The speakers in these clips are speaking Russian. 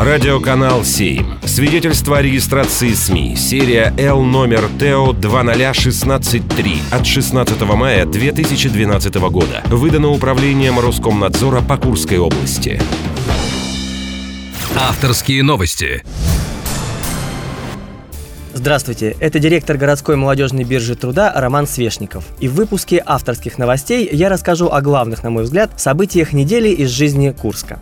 Радиоканал «Сейм». Свидетельство о регистрации СМИ. Серия Л номер ТО 20163 от 16 мая 2012 года. Выдано Управлением Роскомнадзора по Курской области. Авторские новости. Здравствуйте, это директор городской молодежной биржи труда Роман Свешников. И в выпуске авторских новостей я расскажу о главных, на мой взгляд, событиях недели из жизни Курска.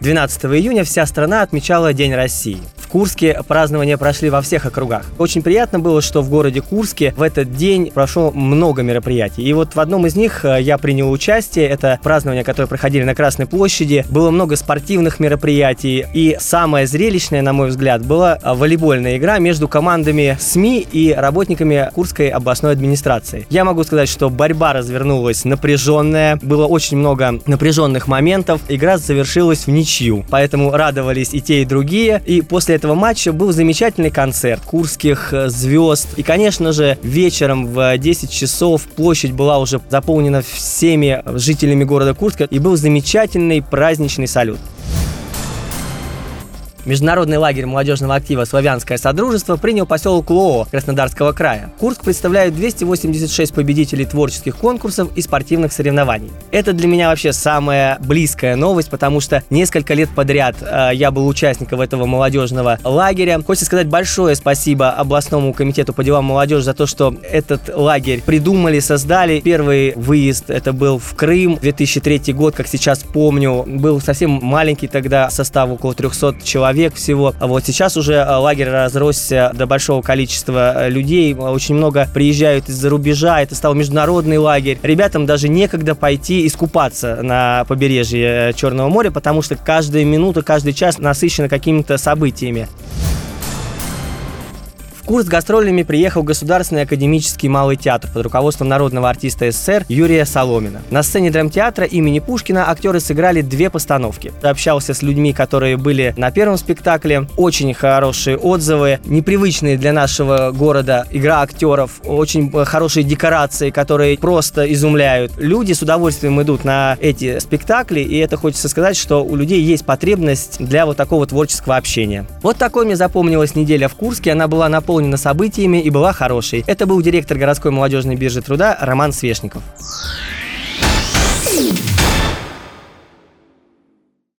12 июня вся страна отмечала День России. В Курске празднования прошли во всех округах. Очень приятно было, что в городе Курске в этот день прошло много мероприятий. И вот в одном из них я принял участие. Это празднования, которые проходили на Красной площади. Было много спортивных мероприятий. И самое зрелищное, на мой взгляд, была волейбольная игра между командами СМИ и работниками Курской областной администрации. Я могу сказать, что борьба развернулась напряженная. Было очень много напряженных моментов. Игра завершилась в ничью. Поэтому радовались и те, и другие. И после этого матча был замечательный концерт курских звезд. И, конечно же, вечером в 10 часов площадь была уже заполнена всеми жителями города Курска, и был замечательный праздничный салют. Международный лагерь молодежного актива «Славянское содружество» принял поселок Лоо Краснодарского края. Курск представляет 286 победителей творческих конкурсов и спортивных соревнований. Это для меня вообще самая близкая новость, потому что несколько лет подряд я был участником этого молодежного лагеря. Хочется сказать большое спасибо областному комитету по делам молодежи за то, что этот лагерь придумали, создали. Первый выезд это был в Крым, 2003 год, как сейчас помню. Был совсем маленький тогда состав, около 300 человек. Всего. А вот сейчас уже лагерь разросся до большого количества людей. Очень много приезжают из-за рубежа. Это стал международный лагерь. Ребятам даже некогда пойти искупаться на побережье Черного моря, потому что каждая минута, каждый час насыщена какими-то событиями. В Курск с гастролями приехал Государственный академический малый театр под руководством народного артиста СССР Юрия Соломина. На сцене драмтеатра имени Пушкина актеры сыграли две постановки. Общался с людьми, которые были на первом спектакле. Очень хорошие отзывы, непривычные для нашего города игра актеров, очень хорошие декорации, которые просто изумляют. Люди с удовольствием идут на эти спектакли, и это хочется сказать, что у людей есть потребность для вот такого творческого общения. Вот такой мне запомнилась неделя в Курске. Она была наполнена событиями и была хорошей. Это был директор городской молодежной биржи труда Роман Свешников.